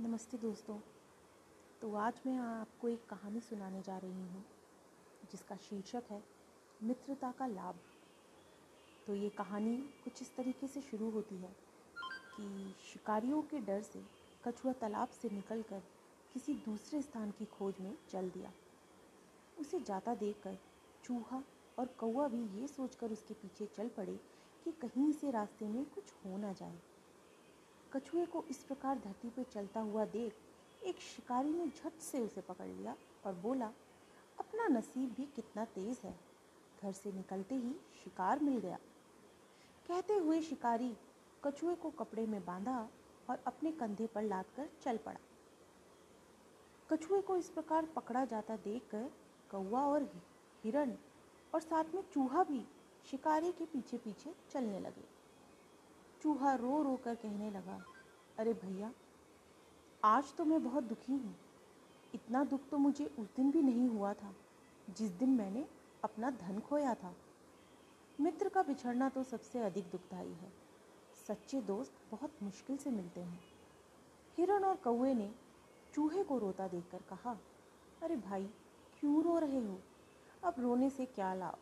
नमस्ते दोस्तों। तो आज मैं आपको एक कहानी सुनाने जा रही हूँ जिसका शीर्षक है मित्रता का लाभ। तो ये कहानी कुछ इस तरीके से शुरू होती है कि शिकारियों के डर से कछुआ तालाब से निकलकर किसी दूसरे स्थान की खोज में चल दिया। उसे जाता देखकर चूहा और कौवा भी ये सोचकर उसके पीछे चल पड़े कि कहीं से रास्ते में कुछ हो ना जाए। कछुए को इस प्रकार धरती पर चलता हुआ देख एक शिकारी ने झट से उसे पकड़ लिया और बोला, अपना नसीब भी कितना तेज है, घर से निकलते ही शिकार मिल गया। कहते हुए शिकारी कछुए को कपड़े में बांधा और अपने कंधे पर लादकर चल पड़ा। कछुए को इस प्रकार पकड़ा जाता देखकर कौवा और हिरण और साथ में चूहा भी शिकारी के पीछे पीछे चलने लगे। चूहा रो रो कर कहने लगा, अरे भैया, आज तो मैं बहुत दुखी हूँ। इतना दुख तो मुझे उस दिन भी नहीं हुआ था जिस दिन मैंने अपना धन खोया था। मित्र का बिछड़ना तो सबसे अधिक दुखदायी है। सच्चे दोस्त बहुत मुश्किल से मिलते हैं। हिरण और कौवे ने चूहे को रोता देखकर कहा, अरे भाई, क्यों रो रहे हो? अब रोने से क्या लाभ?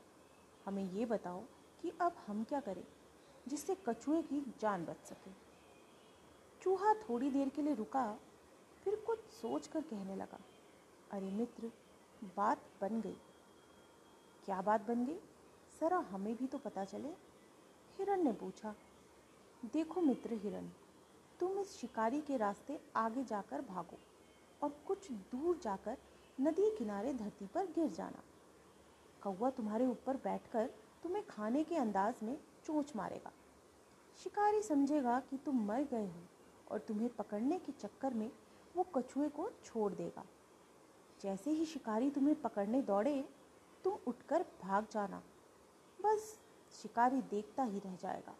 हमें ये बताओ कि अब हम क्या करें जिससे कछुए की जान बच सके। चूहा थोड़ी देर के लिए रुका, फिर कुछ सोच कर कहने लगा, अरे मित्र, बात बन गई। क्या बात बन गई? जरा हमें भी तो पता चले। हिरण ने पूछा। देखो मित्र हिरण, तुम इस शिकारी के रास्ते आगे जाकर भागो और कुछ दूर जाकर नदी किनारे धरती पर गिर जाना। कौवा तुम्हारे ऊपर बैठकर तुम्हें खाने के अंदाज में चोंच मारेगा। शिकारी समझेगा कि तुम मर गए हो और तुम्हें पकड़ने के चक्कर में वो कछुए को छोड़ देगा। जैसे ही शिकारी तुम्हें पकड़ने दौड़े, तुम उठकर भाग जाना। बस शिकारी देखता ही रह जाएगा।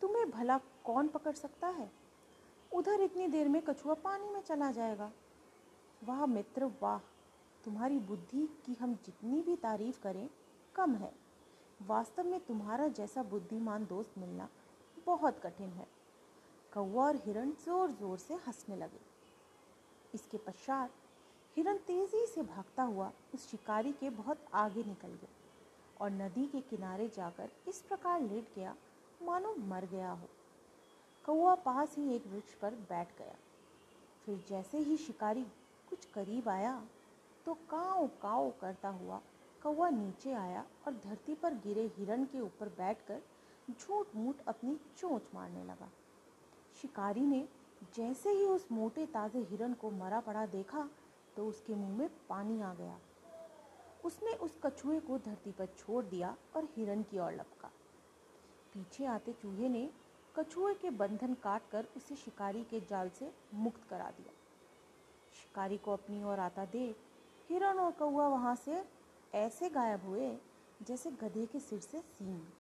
तुम्हें भला कौन पकड़ सकता है? उधर इतनी देर में कछुआ पानी में चला जाएगा। वाह मित्र वाह, तुम्हारी बुद्धि की हम जितनी भी तारीफ करें कम है। वास्तव में तुम्हारा जैसा बुद्धिमान दोस्त मिलना बहुत कठिन है। कौवा और हिरण जोर जोर से हंसने लगे। इसके पश्चात हिरण तेजी से भागता हुआ उस शिकारी के बहुत आगे निकल गया और नदी के किनारे जाकर इस प्रकार लेट गया मानो मर गया हो। कौवा पास ही एक वृक्ष पर बैठ गया। फिर जैसे ही शिकारी कुछ करीब आया तो काँव काँव करता हुआ कौवा नीचे आया और धरती पर गिरे हिरण के ऊपर बैठकर झूठ मूठ अपनी चोंच मारने लगा। शिकारी ने जैसे ही उस मोटे ताज़े हिरण को मरा पड़ा देखा तो उसके मुंह में पानी आ गया। उसने उस कछुए को धरती पर छोड़ दिया और हिरण की ओर लपका। पीछे आते चूहे ने कछुए के बंधन काट कर उसे शिकारी के जाल से मुक्त करा दिया। शिकारी को अपनी ओर आता देख हिरण और कौवा वहाँ से ऐसे गायब हुए जैसे गधे के सिर से सींग।